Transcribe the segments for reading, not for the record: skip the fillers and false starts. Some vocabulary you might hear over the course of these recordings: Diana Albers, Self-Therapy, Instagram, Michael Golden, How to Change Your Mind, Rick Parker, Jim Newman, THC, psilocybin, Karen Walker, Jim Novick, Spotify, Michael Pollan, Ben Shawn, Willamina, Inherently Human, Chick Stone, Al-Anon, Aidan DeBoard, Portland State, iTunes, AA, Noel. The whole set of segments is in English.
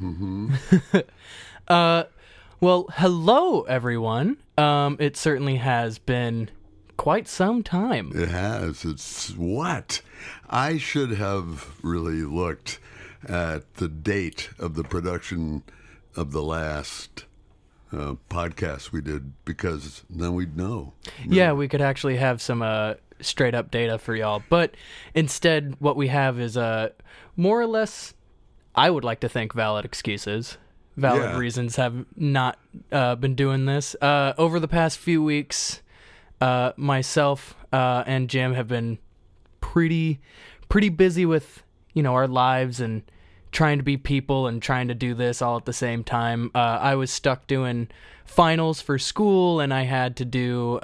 Mm-hmm. Well, hello, everyone. It certainly has been quite some time. It has. It's what? I should have really looked at the date of the production of the last podcast we did, because then we'd know. Yeah, we could actually have some straight up data for y'all. But instead, what we have is more or less, I would like to think, valid excuses. Valid reasons have not been doing this. Over the past few weeks, myself and Jim have been pretty busy with, you know, our lives and trying to be people and trying to do this all at the same time. I was stuck doing finals for school, and I had to do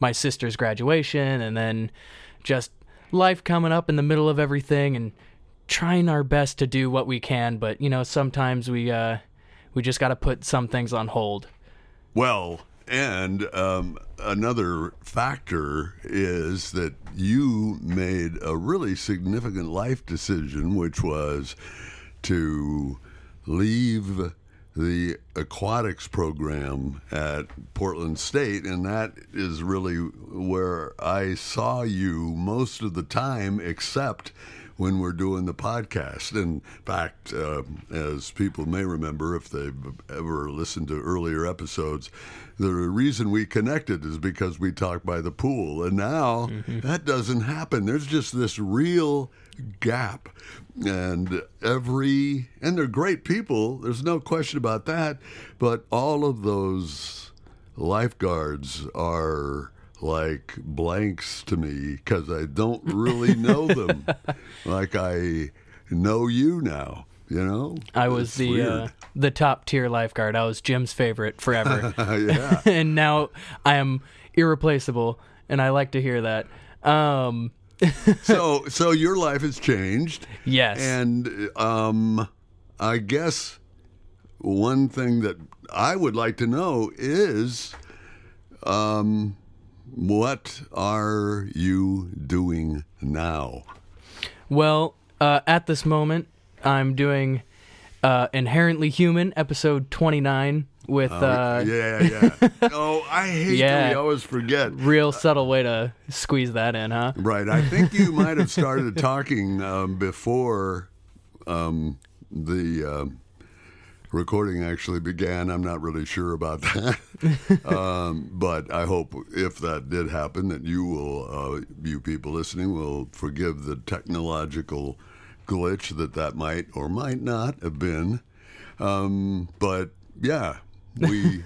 my sister's graduation, and then just life coming up in the middle of everything, and trying our best to do what we can. But, you know, sometimes we just got to put some things on hold. Well, and another factor is that you made a really significant life decision, which was to leave the aquatics program at Portland State, and that is really where I saw you most of the time, except when we're doing the podcast. In fact, as people may remember, if they've ever listened to earlier episodes, the reason we connected is because we talked by the pool. And now that doesn't happen. There's just this real gap. And they're great people. There's no question about that. But all of those lifeguards are like blanks to me, because I don't really know them like I know you now, you know? I was the top-tier lifeguard. I was Jim's favorite forever. Yeah. And now I am irreplaceable, and I like to hear that. So your life has changed. Yes. And I guess one thing that I would like to know is... what are you doing now? Well, at this moment, I'm doing Inherently Human, episode 29, with... yeah. Oh, I hate that we always forget. Real subtle way to squeeze that in, huh? Right. I think you might have started talking before the recording actually began. I'm not really sure about that. But I hope, if that did happen, that you will, you people listening, will forgive the technological glitch that might or might not have been. But yeah, we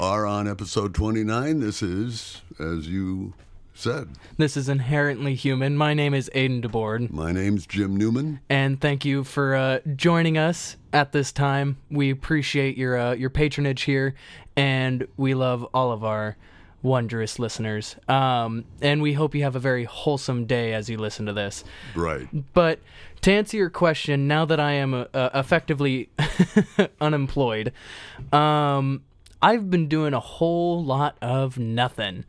are on episode 29. This is, as you said, this is Inherently Human. My name is Aidan DeBoard. My name's Jim Newman. And thank you for joining us at this time. We appreciate your patronage here, and we love all of our wondrous listeners. And we hope you have a very wholesome day as you listen to this. Right. But to answer your question, now that I am effectively unemployed, I've been doing a whole lot of nothing.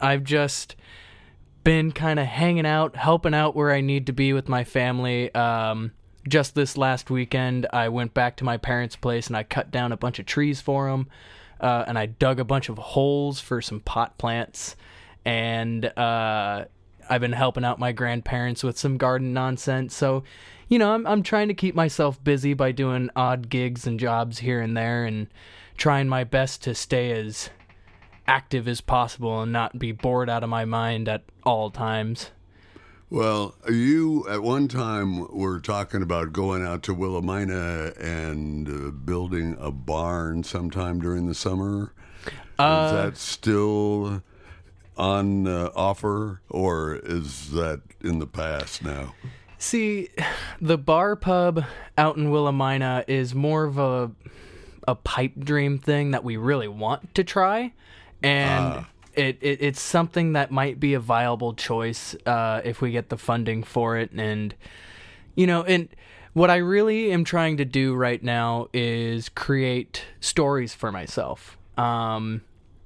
I've just been kind of hanging out, helping out where I need to be with my family. Just this last weekend, I went back to my parents' place and I cut down a bunch of trees for them. And I dug a bunch of holes for some pot plants. And I've been helping out my grandparents with some garden nonsense. So, you know, I'm trying to keep myself busy by doing odd gigs and jobs here and there, and trying my best to stay as active as possible and not be bored out of my mind at all times. Well, you at one time were talking about going out to Willamina and building a barn sometime during the summer. Is that still on offer, or is that in the past now? See, the bar pub out in Willamina is more of a pipe dream thing that we really want to try. And it's something that might be a viable choice if we get the funding for it. And, you know, and what I really am trying to do right now is create stories for myself,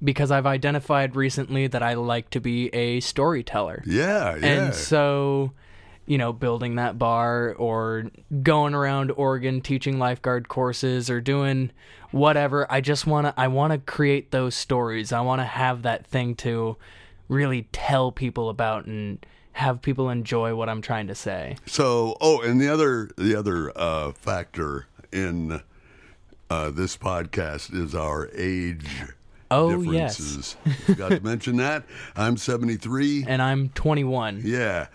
because I've identified recently that I like to be a storyteller. Yeah. And so you know, building that bar or going around Oregon teaching lifeguard courses or doing whatever. I just want to create those stories. I want to have that thing to really tell people about and have people enjoy what I'm trying to say. So, and the other factor in this podcast is our age. Oh, differences. Yes. Forgot to mention that. I'm 73. And I'm 21. Yeah.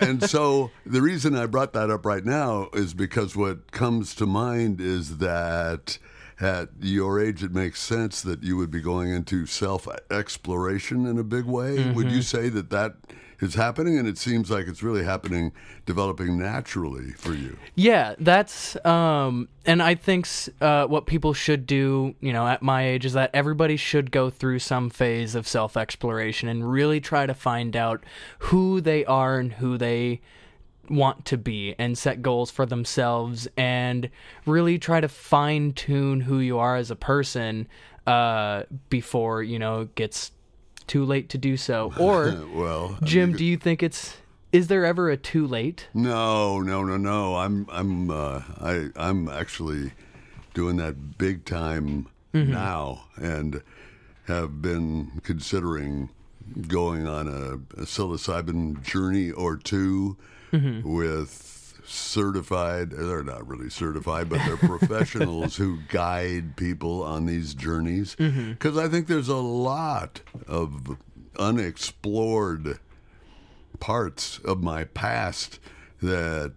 And so the reason I brought that up right now is because what comes to mind is that at your age, it makes sense that you would be going into self-exploration in a big way. Mm-hmm. Would you say that that is happening? And it seems like it's really happening, developing naturally for you. Yeah, that's, and I think what people should do, you know, at my age is that everybody should go through some phase of self-exploration and really try to find out who they are and who they want to be, and set goals for themselves and really try to fine tune who you are as a person before, you know, it gets too late to do so. Or well, Jim, do you think is there ever a too late? No. I'm actually doing that big time now, and have been considering going on a psilocybin journey or two. Mm-hmm. With certified, they're not really certified, but they're professionals who guide people on these journeys. Because I think there's a lot of unexplored parts of my past that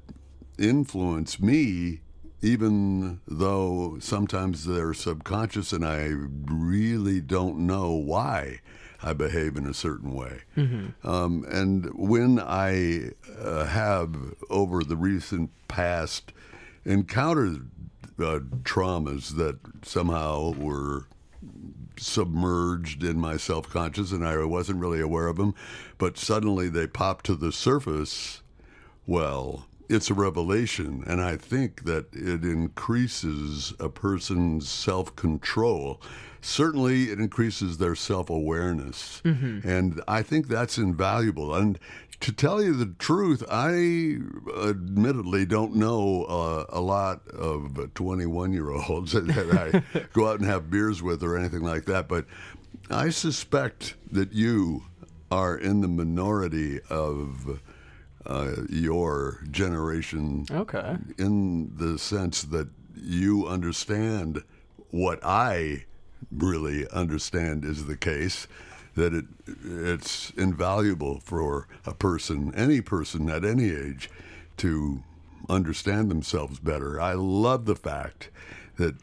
influence me, even though sometimes they're subconscious and I really don't know why I behave in a certain way. And when I have, over the recent past, encountered traumas that somehow were submerged in my self-conscious and I wasn't really aware of them, but suddenly they popped to the surface, well, it's a revelation, and I think that it increases a person's self-control. Certainly, it increases their self-awareness, and I think that's invaluable. And to tell you the truth, I admittedly don't know a lot of 21-year-olds that I go out and have beers with or anything like that, but I suspect that you are in the minority of your generation, in the sense that you understand what I really understand is the case, that it's invaluable for a person, any person at any age, to understand themselves better. I love the fact that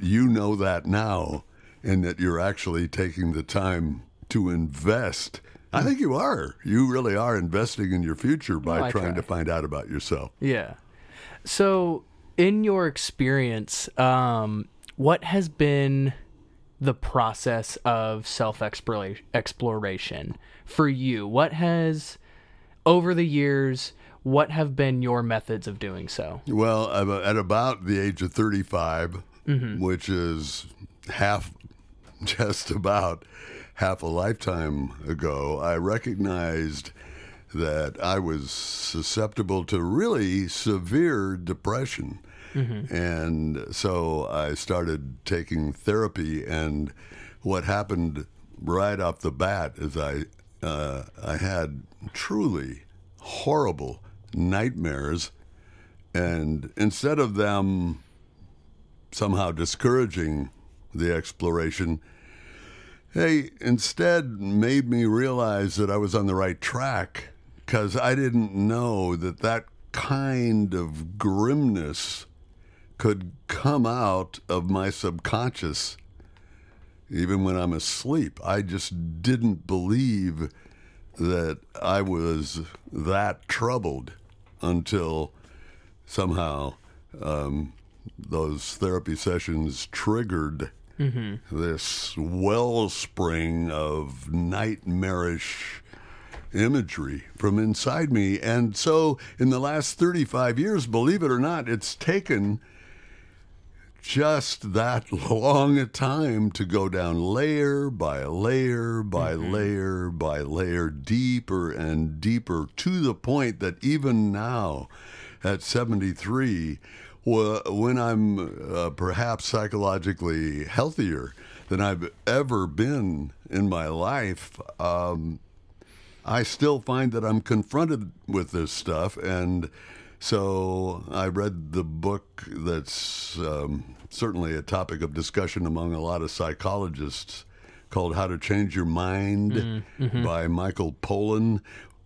you know that now, and that you're actually taking the time to invest. I think you are. You really are investing in your future by trying to find out about yourself. Yeah. So, in your experience, what has been the process of self-exploration for you? What has, over the years, what have been your methods of doing so? Well, at about the age of 35, which is half a lifetime ago, I recognized that I was susceptible to really severe depression. And so I started taking therapy, and what happened right off the bat is I had truly horrible nightmares, and instead of them somehow discouraging the exploration, they instead made me realize that I was on the right track, because I didn't know that kind of grimness could come out of my subconscious even when I'm asleep. I just didn't believe that I was that troubled until somehow those therapy sessions triggered this wellspring of nightmarish imagery from inside me. And so in the last 35 years, believe it or not, it's taken just that long a time to go down layer by layer by layer by layer, deeper and deeper, to the point that even now at 73, when I'm perhaps psychologically healthier than I've ever been in my life, I still find that I'm confronted with this stuff. And so I read the book that's certainly a topic of discussion among a lot of psychologists, called How to Change Your Mind by Michael Pollan.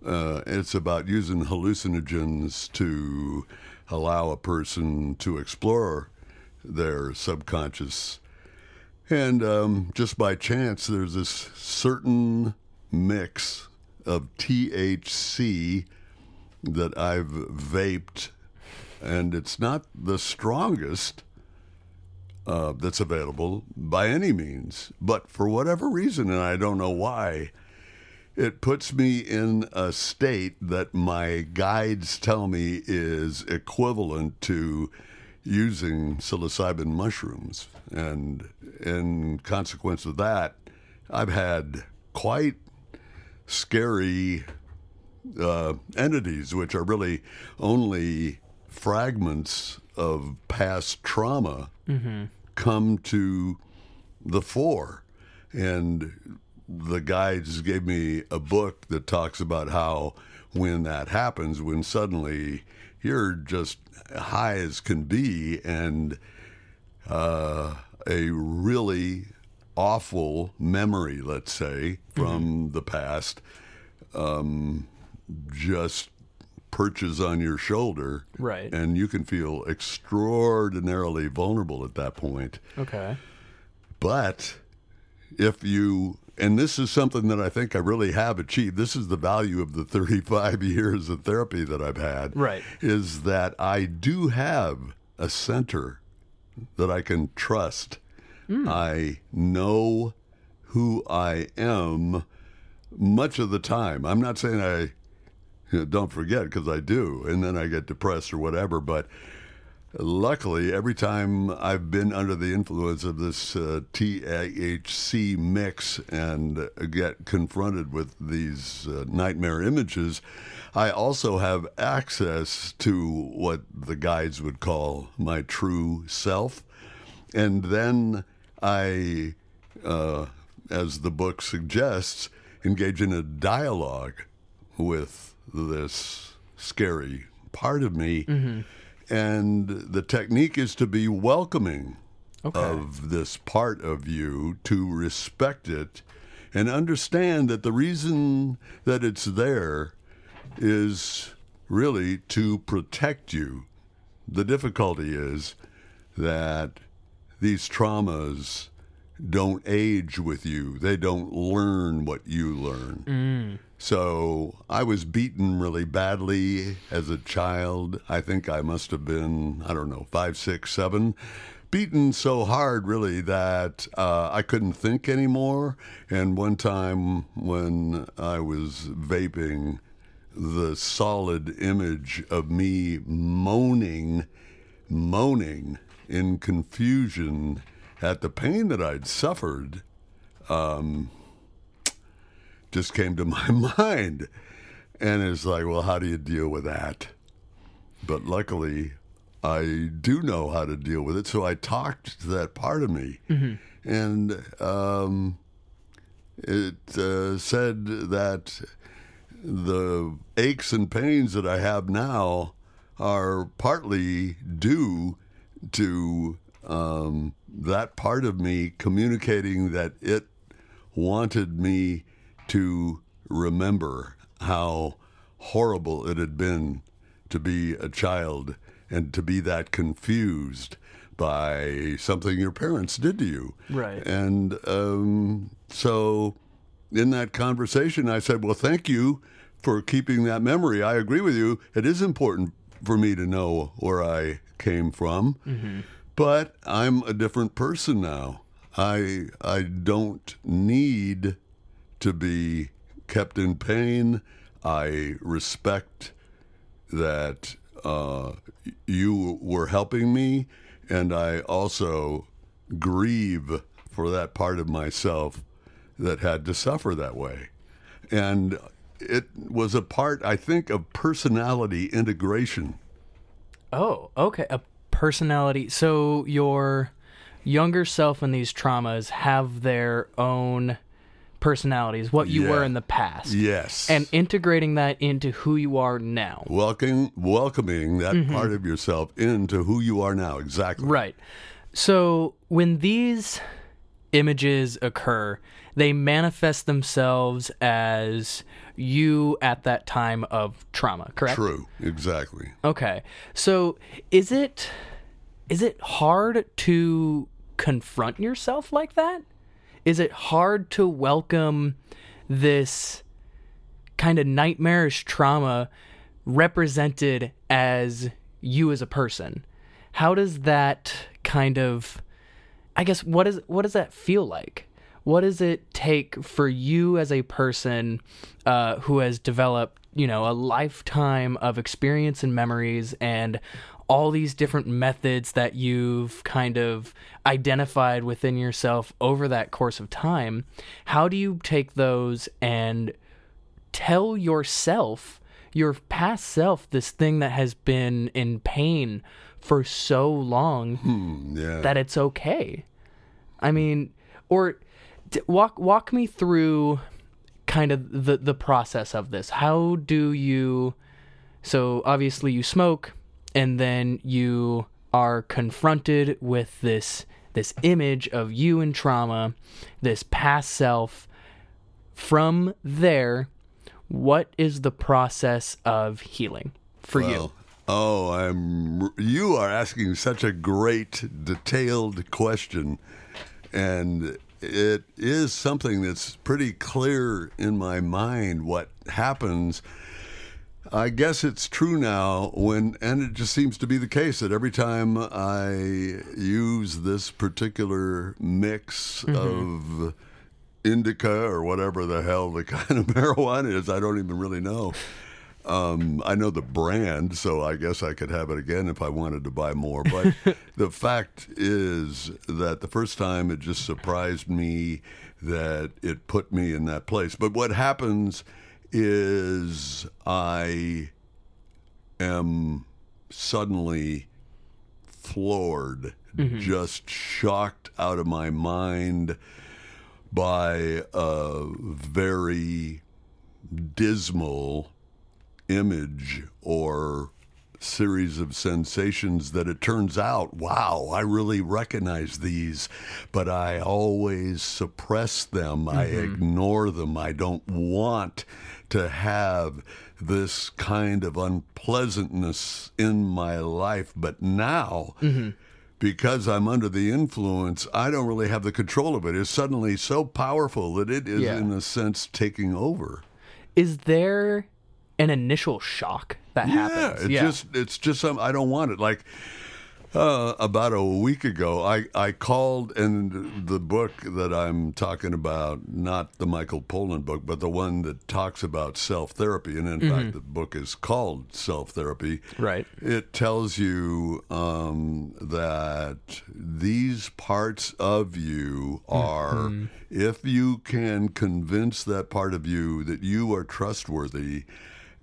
It's about using hallucinogens to allow a person to explore their subconscious. And just by chance, there's this certain mix of THC that I've vaped, and it's not the strongest that's available by any means, but for whatever reason, and I don't know why, it puts me in a state that my guides tell me is equivalent to using psilocybin mushrooms. And in consequence of that, I've had quite scary entities, which are really only fragments of past trauma, come to the fore. And the guides gave me a book that talks about how when that happens, when suddenly you're just high as can be, and a really awful memory, let's say, from the past, just perches on your shoulder, right? And you can feel extraordinarily vulnerable at that point. Okay. But if you, and this is something that I think I really have achieved, this is the value of the 35 years of therapy that I've had, right? Is that I do have a center that I can trust. I know who I am much of the time. I'm not saying I don't forget, because I do, and then I get depressed or whatever, but luckily every time I've been under the influence of this THC mix and get confronted with these nightmare images, I also have access to what the guides would call my true self. And then I, as the book suggests, engage in a dialogue with this scary part of me. And the technique is to be welcoming of this part of you, to respect it, and understand that the reason that it's there is really to protect you. The difficulty is that these traumas don't age with you. They don't learn what you learn. So I was beaten really badly as a child. I think I must have been, I don't know, 5, 6, 7. Beaten so hard, really, that I couldn't think anymore. And one time when I was vaping, the solid image of me moaning in confusion at the pain that I'd suffered, just came to my mind. And it's like, well, how do you deal with that? But luckily, I do know how to deal with it. So I talked to that part of me. And it said that the aches and pains that I have now are partly due to that part of me communicating that it wanted me to remember how horrible it had been to be a child and to be that confused by something your parents did to you. Right. And so in that conversation, I said, well, thank you for keeping that memory. I agree with you. It is important for me to know where I came from. But I'm a different person now. I don't need to be kept in pain. I respect that you were helping me, And I also grieve for that part of myself that had to suffer that way. And it was a part, I think, of personality integration. Oh, okay. A personality. So your younger self and these traumas have their own personalities, what you were in the past. Yes. And integrating that into who you are now. Welcoming that part of yourself into who you are now. Exactly. Right. So when these images occur, they manifest themselves as you at that time of trauma, correct? True. Exactly. Okay. So is it hard to confront yourself like that? Is it hard to welcome this kind of nightmarish trauma represented as you as a person? How does that kind of, I guess, what does that feel like? What does it take for you as a person who has developed, a lifetime of experience and memories and all these different methods that you've kind of identified within yourself over that course of time? How do you take those and tell yourself, your past self, this thing that has been in pain for so long that it's okay? I mean, or walk me through kind of the process of this. How do you, so obviously you smoke, and then you are confronted with this image of you in trauma, this past self. From there, what is the process of healing for you? Oh, you are asking such a great, detailed question. And it is something that's pretty clear in my mind what happens. I guess it's true now, and it just seems to be the case that every time I use this particular mix of indica or whatever the hell the kind of marijuana is, I don't even really know. I know the brand, so I guess I could have it again if I wanted to buy more. But the fact is that the first time it just surprised me that it put me in that place. But what happens is I am suddenly floored, just shocked out of my mind by a very dismal image or series of sensations that it turns out, wow, I really recognize these, but I always suppress them. I ignore them. I don't want to have this kind of unpleasantness in my life. But now, because I'm under the influence, I don't really have the control of it. It's suddenly so powerful that it is, in a sense, taking over. Is there an initial shock that happens? It's just something I don't want it. Like about a week ago, I called, and the book that I'm talking about, not the Michael Pollan book, but the one that talks about self-therapy, and in fact, the book is called Self-Therapy. Right. It tells you that these parts of you are, if you can convince that part of you that you are trustworthy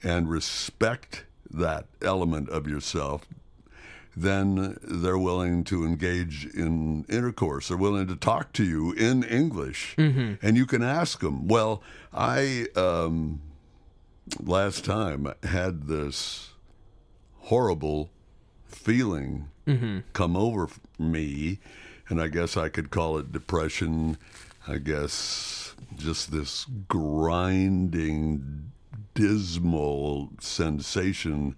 and respect that element of yourself, then they're willing to engage in intercourse. They're willing to talk to you in English. And you can ask them. Well, I, last time, had this horrible feeling come over me, and I guess I could call it depression. I guess just this grinding, dismal sensation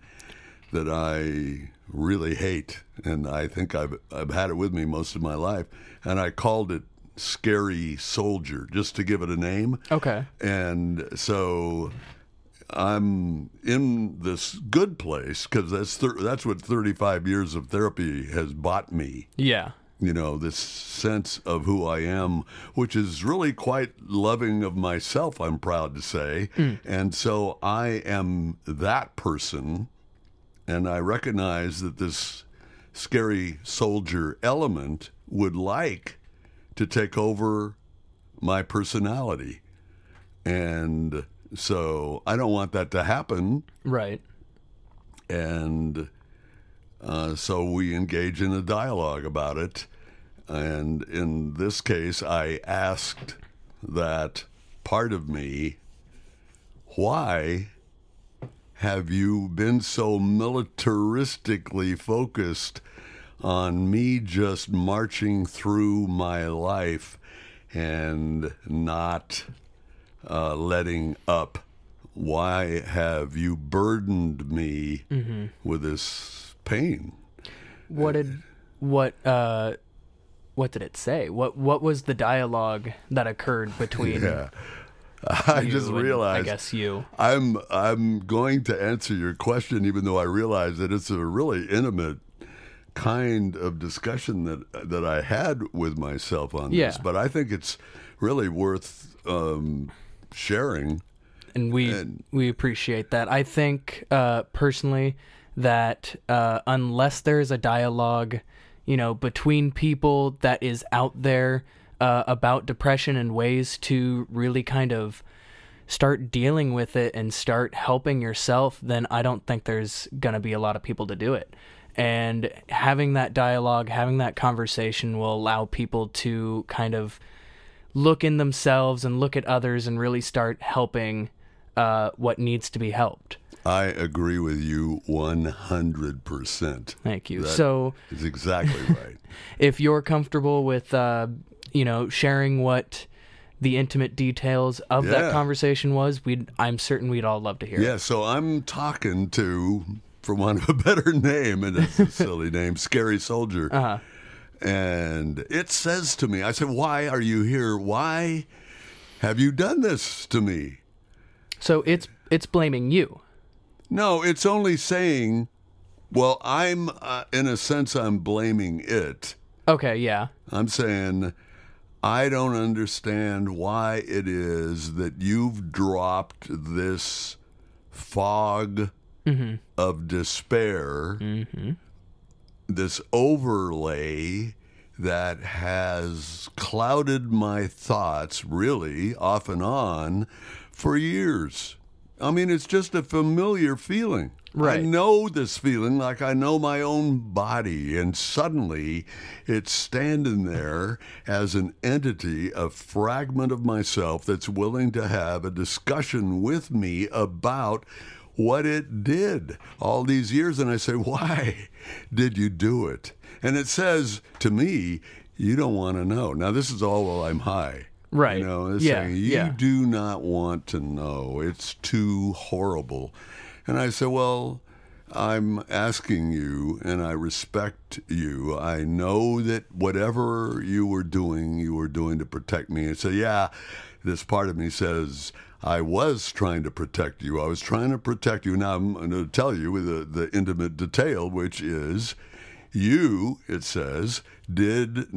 that I really hate, and I think I've had it with me most of my life, and I called it Scary Soldier just to give it a name. Okay. And so I'm in this good place because that's what 35 years of therapy has bought me. Yeah. This sense of who I am, which is really quite loving of myself, I'm proud to say. And so I am that person, and I recognize that this scary soldier element would like to take over my personality. And so I don't want that to happen. Right. And so we engage in a dialogue about it. And in this case, I asked that part of me, why have you been so militaristically focused on me just marching through my life and not letting up? Why have you burdened me mm-hmm. with this pain? What did it say? What was the dialogue that occurred between? Yeah. I just realized. I guess you. I'm going to answer your question, even though I realize that it's a really intimate kind of discussion that I had with myself on this. But I think it's really worth sharing. And we appreciate that. I think personally that unless there is a dialogue, between people that is out there about depression and ways to really kind of start dealing with it and start helping yourself, then I don't think there's going to be a lot of people to do it. And having that dialogue, having that conversation will allow people to kind of look in themselves and look at others and really start helping what needs to be helped. I agree with you 100%. Thank you. That's exactly right. If you're comfortable with, sharing what the intimate details of that conversation was, I'm certain we'd all love to hear it. Yeah, so I'm talking to, for want of a better name, and it's a silly name, Scary Soldier. Uh-huh. And it says to me, I said, why are you here? Why have you done this to me? So it's blaming you. No, it's only saying, well, I'm, in a sense, I'm blaming it. Okay, yeah. I'm saying, I don't understand why it is that you've dropped this fog mm-hmm. of despair, mm-hmm. this overlay that has clouded my thoughts, really, off and on, for years. I mean, it's just a familiar feeling. Right. I know this feeling like I know my own body, and suddenly it's standing there as an entity, a fragment of myself that's willing to have a discussion with me about what it did all these years. And I say, why did you do it? And it says to me, you don't want to know. Now, this is all while I'm high. Right. Saying, you do not want to know. It's too horrible. And I said, well, I'm asking you, and I respect you. I know that whatever you were doing to protect me. And so, this part of me says, I was trying to protect you. I was trying to protect you. Now, I'm going to tell you the intimate detail, which is... You, it says, you've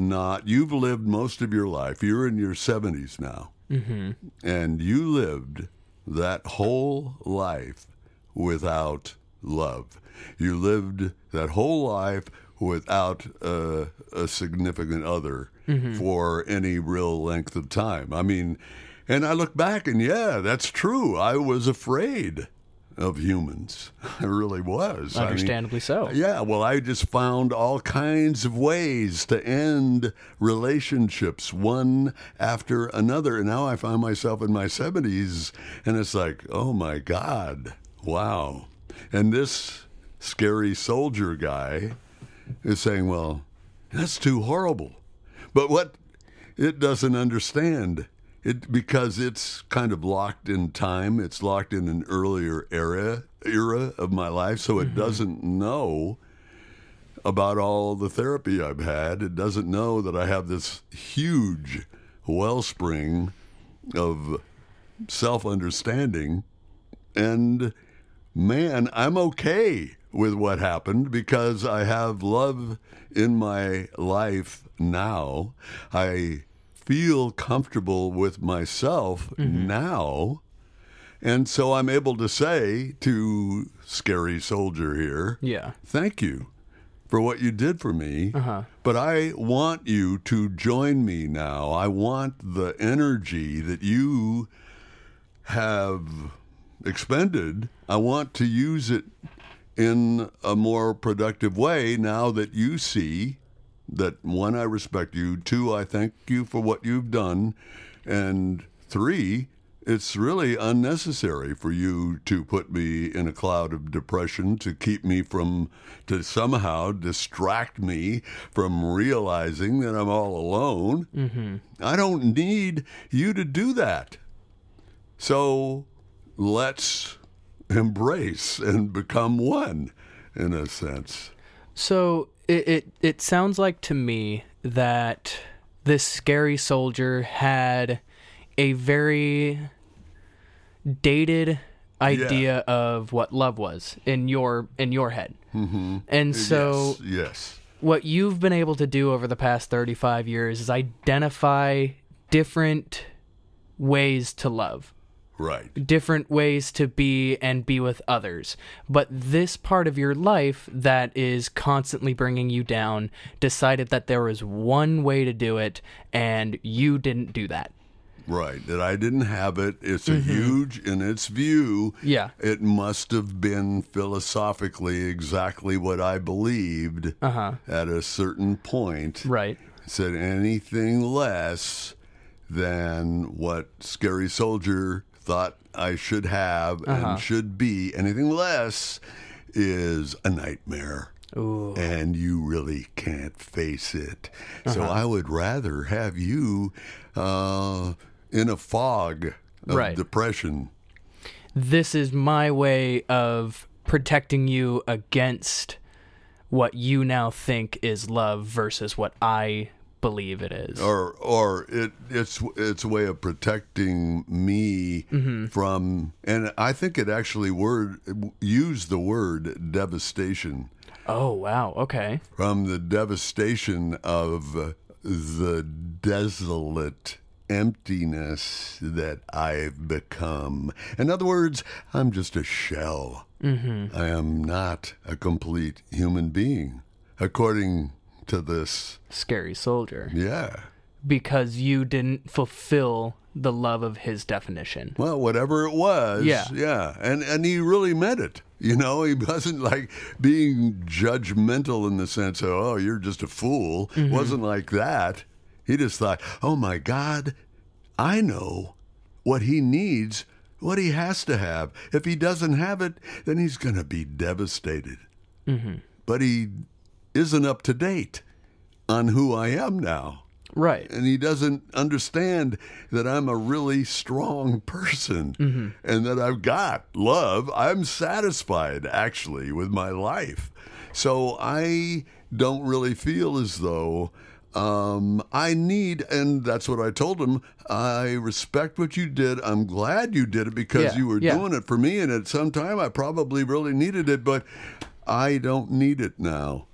lived most of your life. You're in your 70s now. Mm-hmm. And you lived that whole life without love. You lived that whole life without a significant other mm-hmm. for any real length of time. I mean, and I look back and that's true. I was afraid of humans. I really was. Understandably so. Yeah, well, I just found all kinds of ways to end relationships one after another. And now I find myself in my 70s, and it's like, oh my God, wow. And this Scary Soldier guy is saying, well, that's too horrible. But what it doesn't understand because it's kind of locked in time. It's locked in an earlier era of my life, so it mm-hmm. doesn't know about all the therapy I've had. It doesn't know that I have this huge wellspring of self-understanding. And, man, I'm okay with what happened because I have love in my life now. I feel comfortable with myself mm-hmm. now. And so I'm able to say to Scary Soldier here, thank you for what you did for me, but I want you to join me now. I want the energy that you have expended. I want to use it in a more productive way now that you see that, one, I respect you, two, I thank you for what you've done, and three, it's really unnecessary for you to put me in a cloud of depression to keep me from, to somehow distract me from realizing that I'm all alone. Mm-hmm. I don't need you to do that. So let's embrace and become one, in a sense. So it sounds like to me that this scary soldier had a very dated idea of what love was in your head. Mm-hmm. And so yes. What you've been able to do over the past 35 years is identify different ways to love. Right. Different ways to be and be with others. But this part of your life that is constantly bringing you down decided that there was one way to do it, and you didn't do that. Right, that I didn't have it. It's a huge, in its view, it must have been philosophically exactly what I believed at a certain point. Right. It said anything less than what Scary Soldier thought I should have and should be, anything less is a nightmare. Ooh. And you really can't face it. So I would rather have you... in a fog of depression. This is my way of protecting you against what you now think is love versus what I believe it is. Or it's a way of protecting me from, and I think it actually used the word devastation. Oh, wow. Okay. From the devastation of the desolate emptiness that I've become. In other words, I'm just a shell. Mm-hmm. I am not a complete human being, according to this Scary Soldier. Yeah. Because you didn't fulfill the love of his definition. Well, whatever it was. Yeah. Yeah. And he really meant it. You know, he wasn't like being judgmental in the sense of, oh, you're just a fool. Mm-hmm. Wasn't like that. He just thought, oh, my God, I know what he needs, what he has to have. If he doesn't have it, then he's going to be devastated. Mm-hmm. But he isn't up to date on who I am now. Right. And he doesn't understand that I'm a really strong person and that I've got love. I'm satisfied, actually, with my life. So I don't really feel as though... I need, and that's what I told him, I respect what you did. I'm glad you did it because you were doing it for me, and at some time I probably really needed it, but I don't need it now.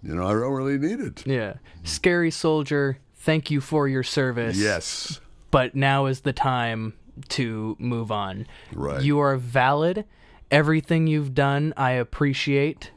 You know, I don't really need it. Yeah. Scary Soldier, thank you for your service. Yes. But now is the time to move on. Right. You are valid. Everything you've done, I appreciate.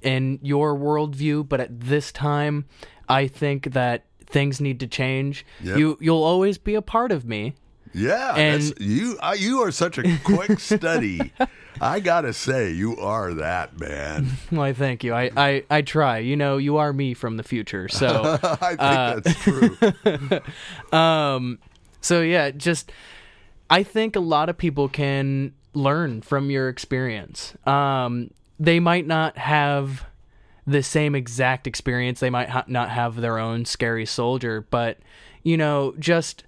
In your worldview, but at this time, I think that things need to change. Yep. You'll always be a part of me. Yeah, and you are such a quick study. I gotta say, you are that man. Why, thank you. I try. You know, you are me from the future. So I think that's true. So yeah, just I think a lot of people can learn from your experience. They might not have the same exact experience. They might not have their own Scary Soldier. But, you know, just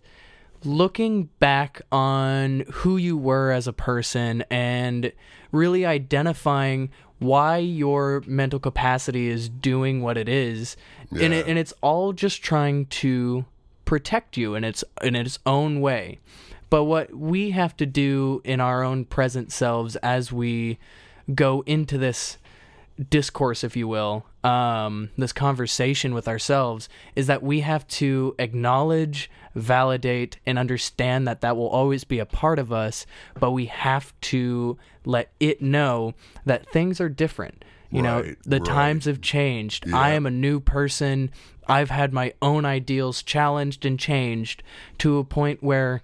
looking back on who you were as a person and really identifying why your mental capacity is doing what it is. Yeah. And it's all just trying to protect you in its own way. But what we have to do in our own present selves as we go into this discourse, if you will, this conversation with ourselves, is that we have to acknowledge, validate, and understand that that will always be a part of us, but we have to let it know that things are different. You know, the times have changed. Yeah. I am a new person. I've had my own ideals challenged and changed to a point where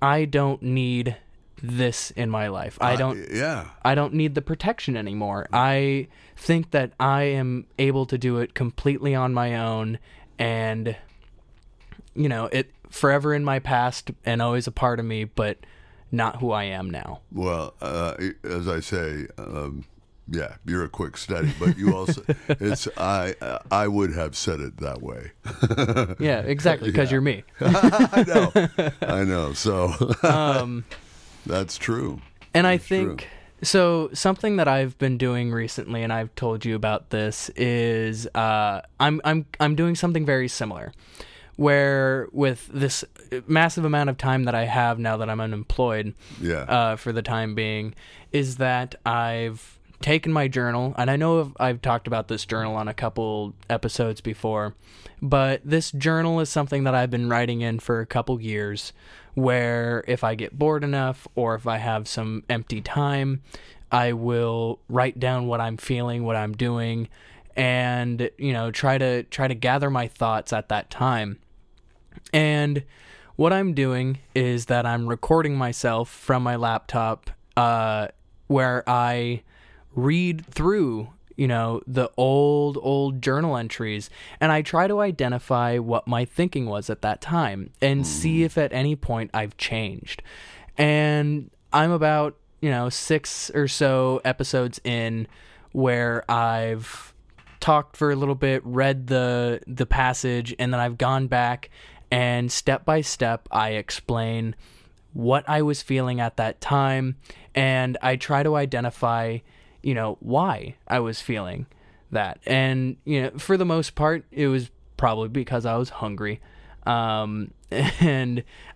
I don't need this in my life. I don't need the protection anymore. I think that I am able to do it completely on my own, and you know, it forever in my past and always a part of me, but not who I am now. Well, as I say, yeah, you're a quick study, but you also, it's, I would have said it that way. Yeah, exactly. Cause you're me. I know. So that's true. And that's so something that I've been doing recently, and I've told you about this, is, I'm doing something very similar, where with this massive amount of time that I have now that I'm unemployed, for the time being, is that I've taken my journal, and I know I've talked about this journal on a couple episodes before, but this journal is something that I've been writing in for a couple years, where if I get bored enough or if I have some empty time, I will write down what I'm feeling, what I'm doing, and, you know, try to gather my thoughts at that time. And what I'm doing is that I'm recording myself from my laptop, where I read through, you know, the old journal entries, and I try to identify what my thinking was at that time and see if at any point I've changed. And I'm about, you know, 6 or so episodes in, where I've talked for a little bit, read the passage, and then I've gone back and step by step I explain what I was feeling at that time, and I try to identify, you know, why I was feeling that. And, you know, for the most part, it was probably because I was hungry. And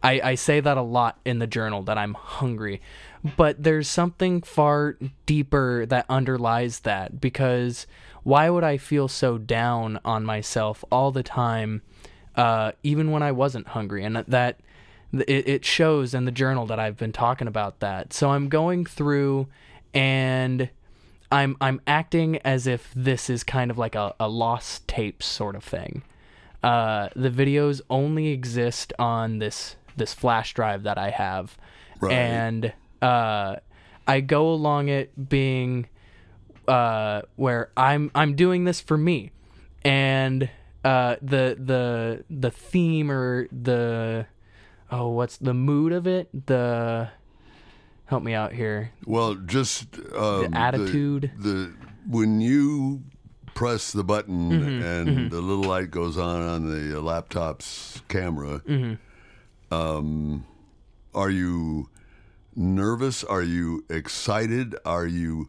I say that a lot in the journal, that I'm hungry, but there's something far deeper that underlies that, because why would I feel so down on myself all the time, even when I wasn't hungry? And that it shows in the journal that I've been talking about that. So I'm going through and I'm acting as if this is kind of like a lost tape sort of thing. The videos only exist on this flash drive that I have. Right. And I go along it being where I'm doing this for me. And the theme, or what's the mood of it? Help me out here. Well, just the attitude. When you press the button and the little light goes on the laptop's camera, are you nervous? Are you excited? Are you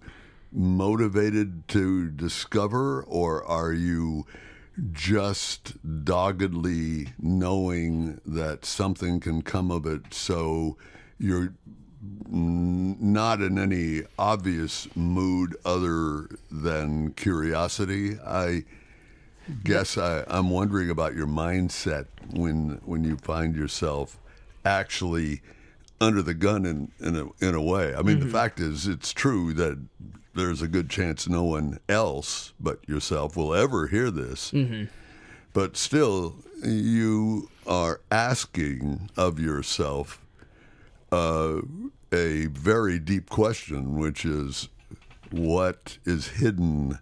motivated to discover? Or are you just doggedly knowing that something can come of it, so you're not in any obvious mood other than curiosity? I guess I'm wondering about your mindset when you find yourself actually under the gun in a way. I mean, the fact is, it's true that there's a good chance no one else but yourself will ever hear this. But still, you are asking of yourself a very deep question, which is, what is hidden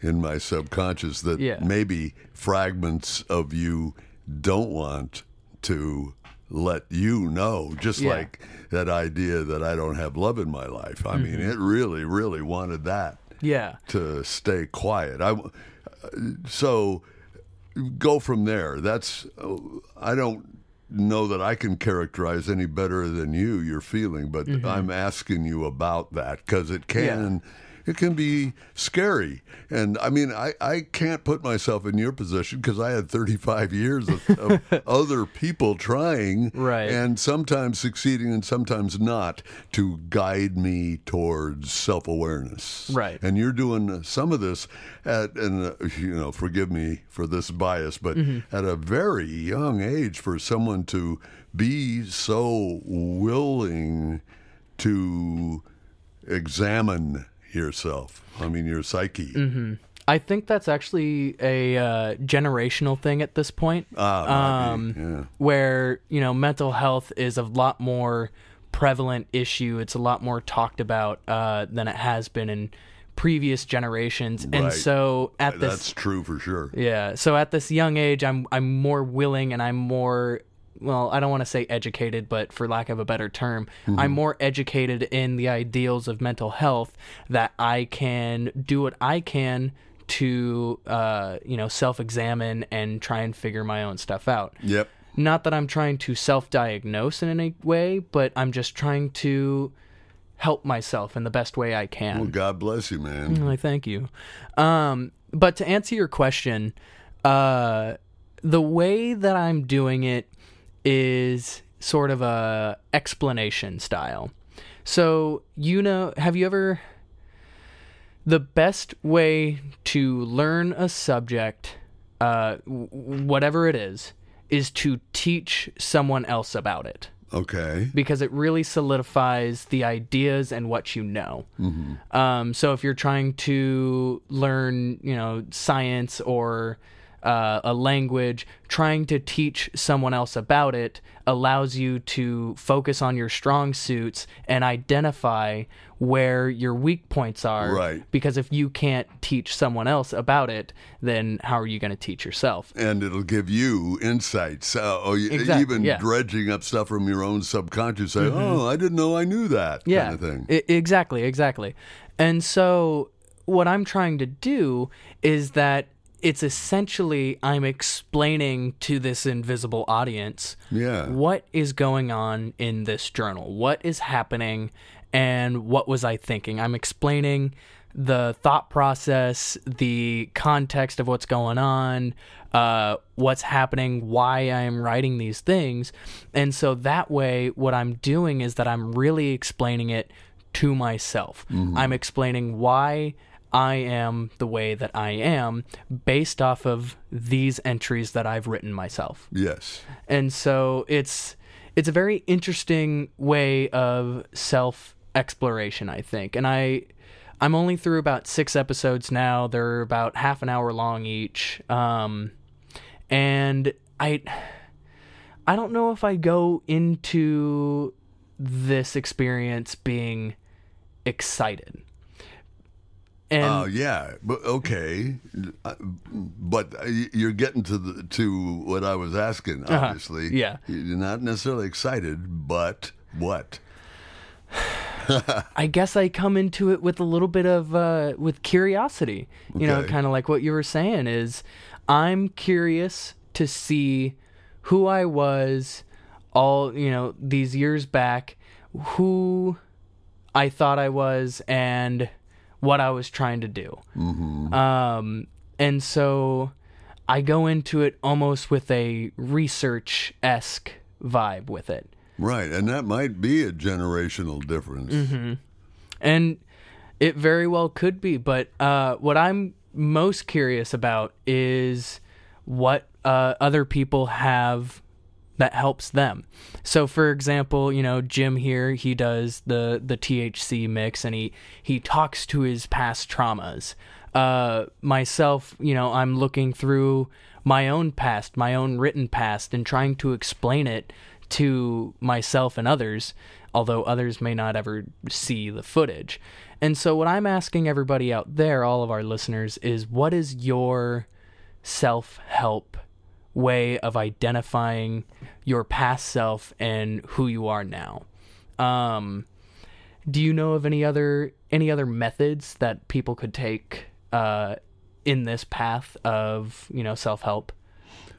in my subconscious that maybe fragments of you don't want to let you know? Just like that idea that I don't have love in my life. I mean, it really, really wanted that to stay quiet. So go from there. That's, I don't know that I can characterize any better than your feeling, but I'm asking you about that because it can be scary. And I mean, I can't put myself in your position because I had 35 years of other people trying, and sometimes succeeding and sometimes not, to guide me towards self-awareness. Right. And you're doing some of this and forgive me for this bias, but at a very young age, for someone to be so willing to examine yourself. I mean, your psyche. Mm-hmm. I think that's actually a generational thing at this point, where, you know, mental health is a lot more prevalent issue. It's a lot more talked about than it has been in previous generations. Right. And so at this, that's true for sure. Yeah. So at this young age, I'm more willing and I'm more, well, I don't want to say educated, but for lack of a better term, mm-hmm. I'm more educated in the ideals of mental health, that I can do what I can to, you know, self-examine and try and figure my own stuff out. Yep. Not that I'm trying to self-diagnose in any way, but I'm just trying to help myself in the best way I can. Well, God bless you, man. Well, thank you. But to answer your question, the way that I'm doing it is sort of a explanation style. So, you know, have you ever... The best way to learn a subject, whatever it is to teach someone else about it. Okay. Because it really solidifies the ideas and what you know. Mm-hmm. So if you're trying to learn, you know, science or a language, trying to teach someone else about it allows you to focus on your strong suits and identify where your weak points are. Right. Because if you can't teach someone else about it, then how are you going to teach yourself? And it'll give you insights. Exactly, even dredging up stuff from your own subconscious. Say, oh, I didn't know I knew that kind of thing. Exactly. And so what I'm trying to do is that it's essentially I'm explaining to this invisible audience what is going on in this journal, what is happening, and what was I thinking. I'm explaining the thought process, the context of what's going on, what's happening, why I'm writing these things. And so that way what I'm doing is that I'm really explaining it to myself. Mm-hmm. I'm explaining why I am the way that I am based off of these entries that I've written myself. Yes. And so it's a very interesting way of self-exploration, I think. And I'm only through about 6 episodes now. They're about half an hour long each. And I don't know if I go into this experience being excited. Oh, yeah. Okay. But you're getting to what I was asking, obviously. Uh-huh. Yeah. You're not necessarily excited, but what? I guess I come into it with a little bit of with curiosity. You know, kind of like what you were saying is I'm curious to see who I was all, you know, these years back, who I thought I was, and what I was trying to do. Mm-hmm. And so I go into it almost with a research-esque vibe with it. Right, and that might be a generational difference. Mm-hmm. And it very well could be, but what I'm most curious about is what other people have that helps them. So for example, you know, Jim here, he does the THC mix and he talks to his past traumas. Myself, you know, I'm looking through my own past, my own written past, and trying to explain it to myself and others, although others may not ever see the footage. And so what I'm asking everybody out there, all of our listeners, is what is your self-help way of identifying your past self and who you are now? Do you know of any other methods that people could take in this path of, you know, self-help?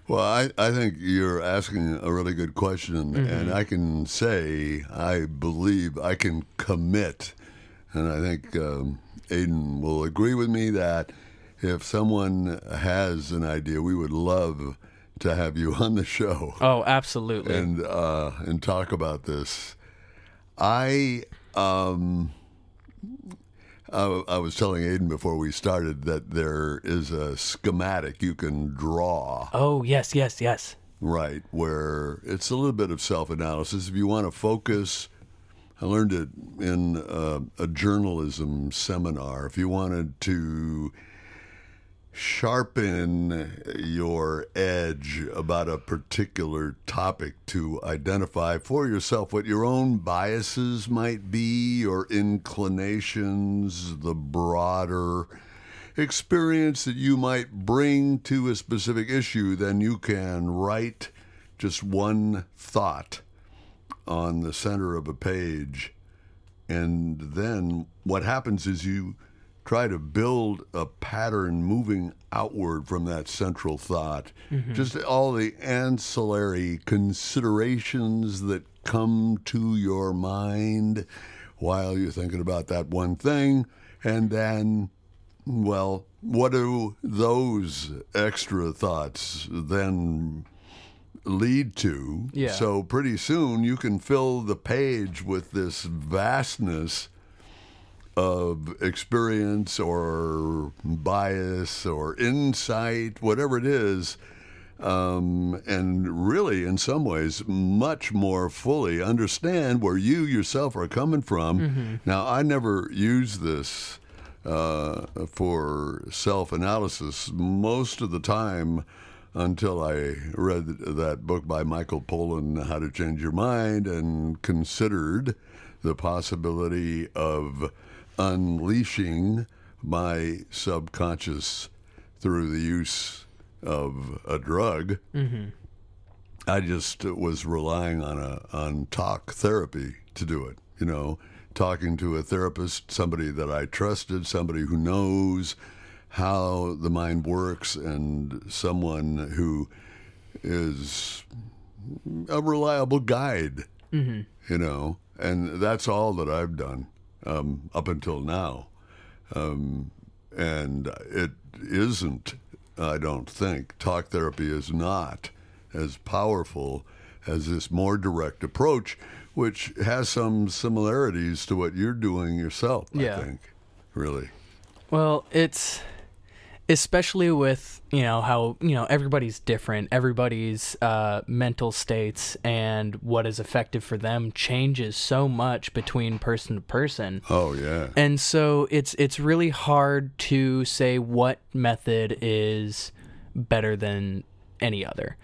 Well, I think you're asking a really good question, mm-hmm. and I can say I believe I can commit, and I think Aidan will agree with me that if someone has an idea, we would love to have you on the show. Oh, absolutely. And talk about this. I was telling Aidan before we started that there is a schematic you can draw. Oh, yes. Right, where it's a little bit of self-analysis. If you want to focus I learned it in a journalism seminar. If you wanted to sharpen your edge about a particular topic, to identify for yourself what your own biases might be, your inclinations, the broader experience that you might bring to a specific issue, then you can write just one thought on the center of a page. And then what happens is you try to build a pattern moving outward from that central thought. Mm-hmm. Just all the ancillary considerations that come to your mind while you're thinking about that one thing. And then, well, what do those extra thoughts then lead to? Yeah. So pretty soon you can fill the page with this vastness of experience or bias or insight, whatever it is, and really, in some ways, much more fully understand where you yourself are coming from. Mm-hmm. Now, I never use this for self-analysis most of the time until I read that book by Michael Pollan, How to Change Your Mind, and considered the possibility of unleashing my subconscious through the use of a drug. Mm-hmm. I just was relying on talk therapy to do it, you know, talking to a therapist, somebody that I trusted, somebody who knows how the mind works, and someone who is a reliable guide, mm-hmm. you know, and that's all that I've done. Up until now. And it isn't, I don't think, talk therapy is not as powerful as this more direct approach, which has some similarities to what you're doing yourself, yeah. I think, really. Well, it's especially with, you know, how, you know, everybody's different, everybody's mental states and what is effective for them changes so much between person to person. Oh yeah. And so it's really hard to say what method is better than any other.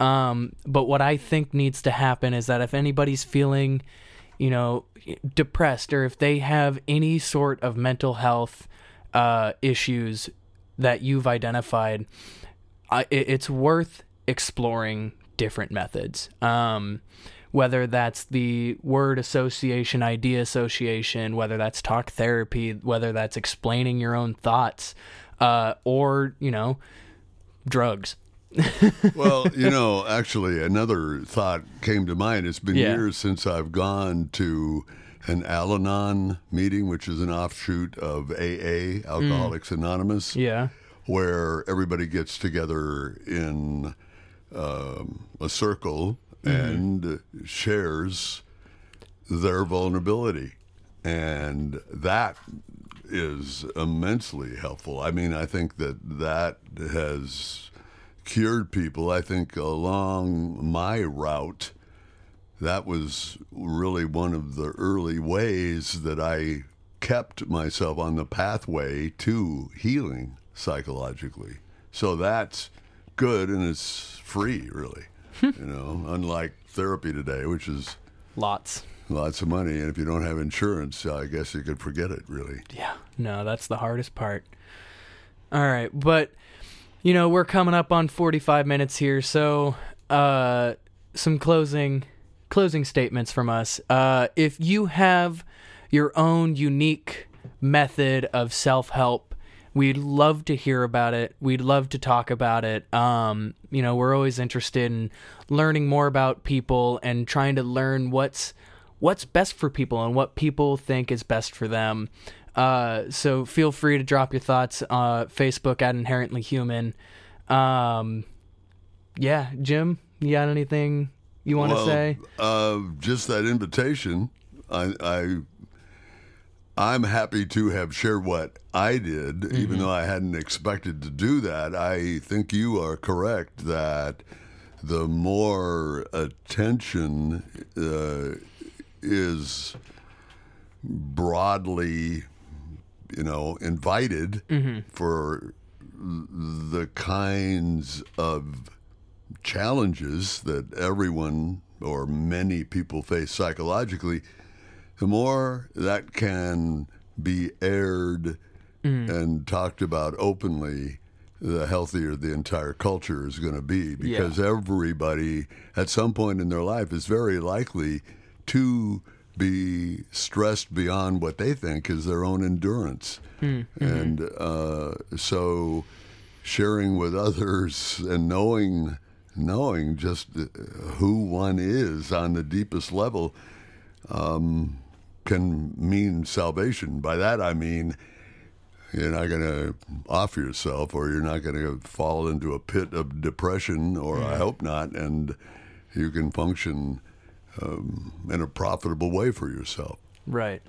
But what I think needs to happen is that if anybody's feeling, you know, depressed, or if they have any sort of mental health issues that you've identified, it's worth exploring different methods, whether that's the word association, idea association, whether that's talk therapy, whether that's explaining your own thoughts, or, you know, drugs. Well, you know, actually, another thought came to mind. It's been years since I've gone to an Al-Anon meeting, which is an offshoot of AA, Alcoholics Anonymous, where everybody gets together in a circle and shares their vulnerability. And that is immensely helpful. I mean, I think that has cured people. I think along my route, that was really one of the early ways that I kept myself on the pathway to healing psychologically. So that's good, and it's free, really, you know, unlike therapy today, which is lots of money. And if you don't have insurance, I guess you could forget it, really. Yeah, no, that's the hardest part. All right, but, you know, we're coming up on 45 minutes here, so some closing statements from us. If you have your own unique method of self-help, we'd love to hear about it. We'd love to talk about it. You know, we're always interested in learning more about people and trying to learn what's best for people and what people think is best for them. So feel free to drop your thoughts on Facebook at Inherently Human. Yeah, Jim, you got anything you want to say? Just that invitation. I'm happy to have shared what I did, even though I hadn't expected to do that. I think you are correct that the more attention is broadly, invited mm-hmm. for the kinds of challenges that everyone or many people face psychologically, the more that can be aired and talked about openly, the healthier the entire culture is going to be, because everybody at some point in their life is very likely to be stressed beyond what they think is their own endurance. Mm-hmm. And so sharing with others and knowing just who one is on the deepest level can mean salvation. By that I mean you're not going to off yourself, or you're not going to fall into a pit of depression, or I hope not, and you can function in a profitable way for yourself. Right.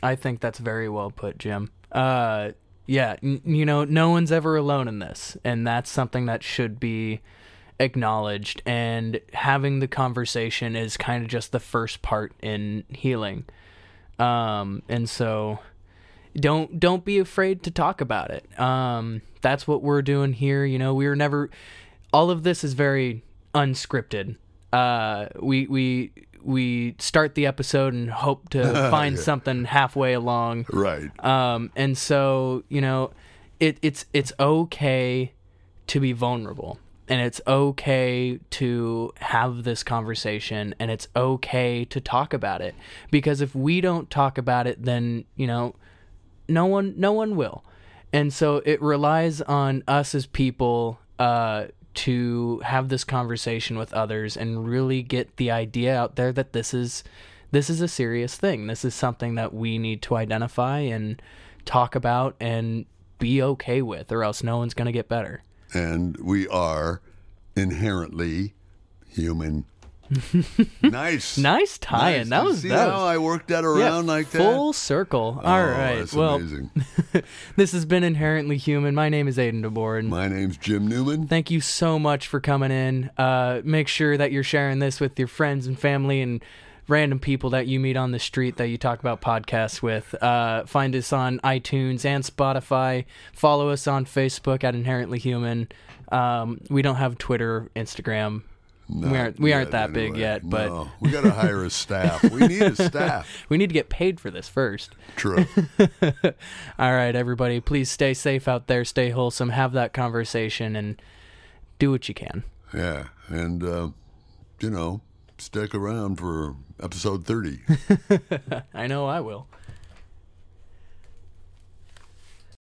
I think that's very well put, Jim. No one's ever alone in this, and that's something that should be acknowledged, and having the conversation is kind of just the first part in healing. And so don't be afraid to talk about it. That's what we're doing here. All of this is very unscripted. We start the episode and hope to find something halfway along. Right. And so, it's okay to be vulnerable, and it's okay to have this conversation, and it's okay to talk about it, because if we don't talk about it, then, no one will. And so it relies on us as people, to have this conversation with others and really get the idea out there that this is a serious thing. This is something that we need to identify and talk about and be okay with, or else no one's going to get better. And we are inherently human. Nice tie-in. Nice. That was how I worked that around like that? Full circle. All right. That's amazing. This has been Inherently Human. My name is Aidan DeBoard. My name's Jim Newman. Thank you so much for coming in. Make sure that you're sharing this with your friends and family and random people that you meet on the street that you talk about podcasts with. Find us on iTunes and Spotify. Follow us on Facebook at Inherently Human. We don't have Twitter, Instagram. We aren't that big yet, but no. We got to hire a staff. We need a staff. We need to get paid for this first. True. All right, everybody, please stay safe out there. Stay wholesome. Have that conversation and do what you can. Yeah. And, stick around for episode 30. I know I will.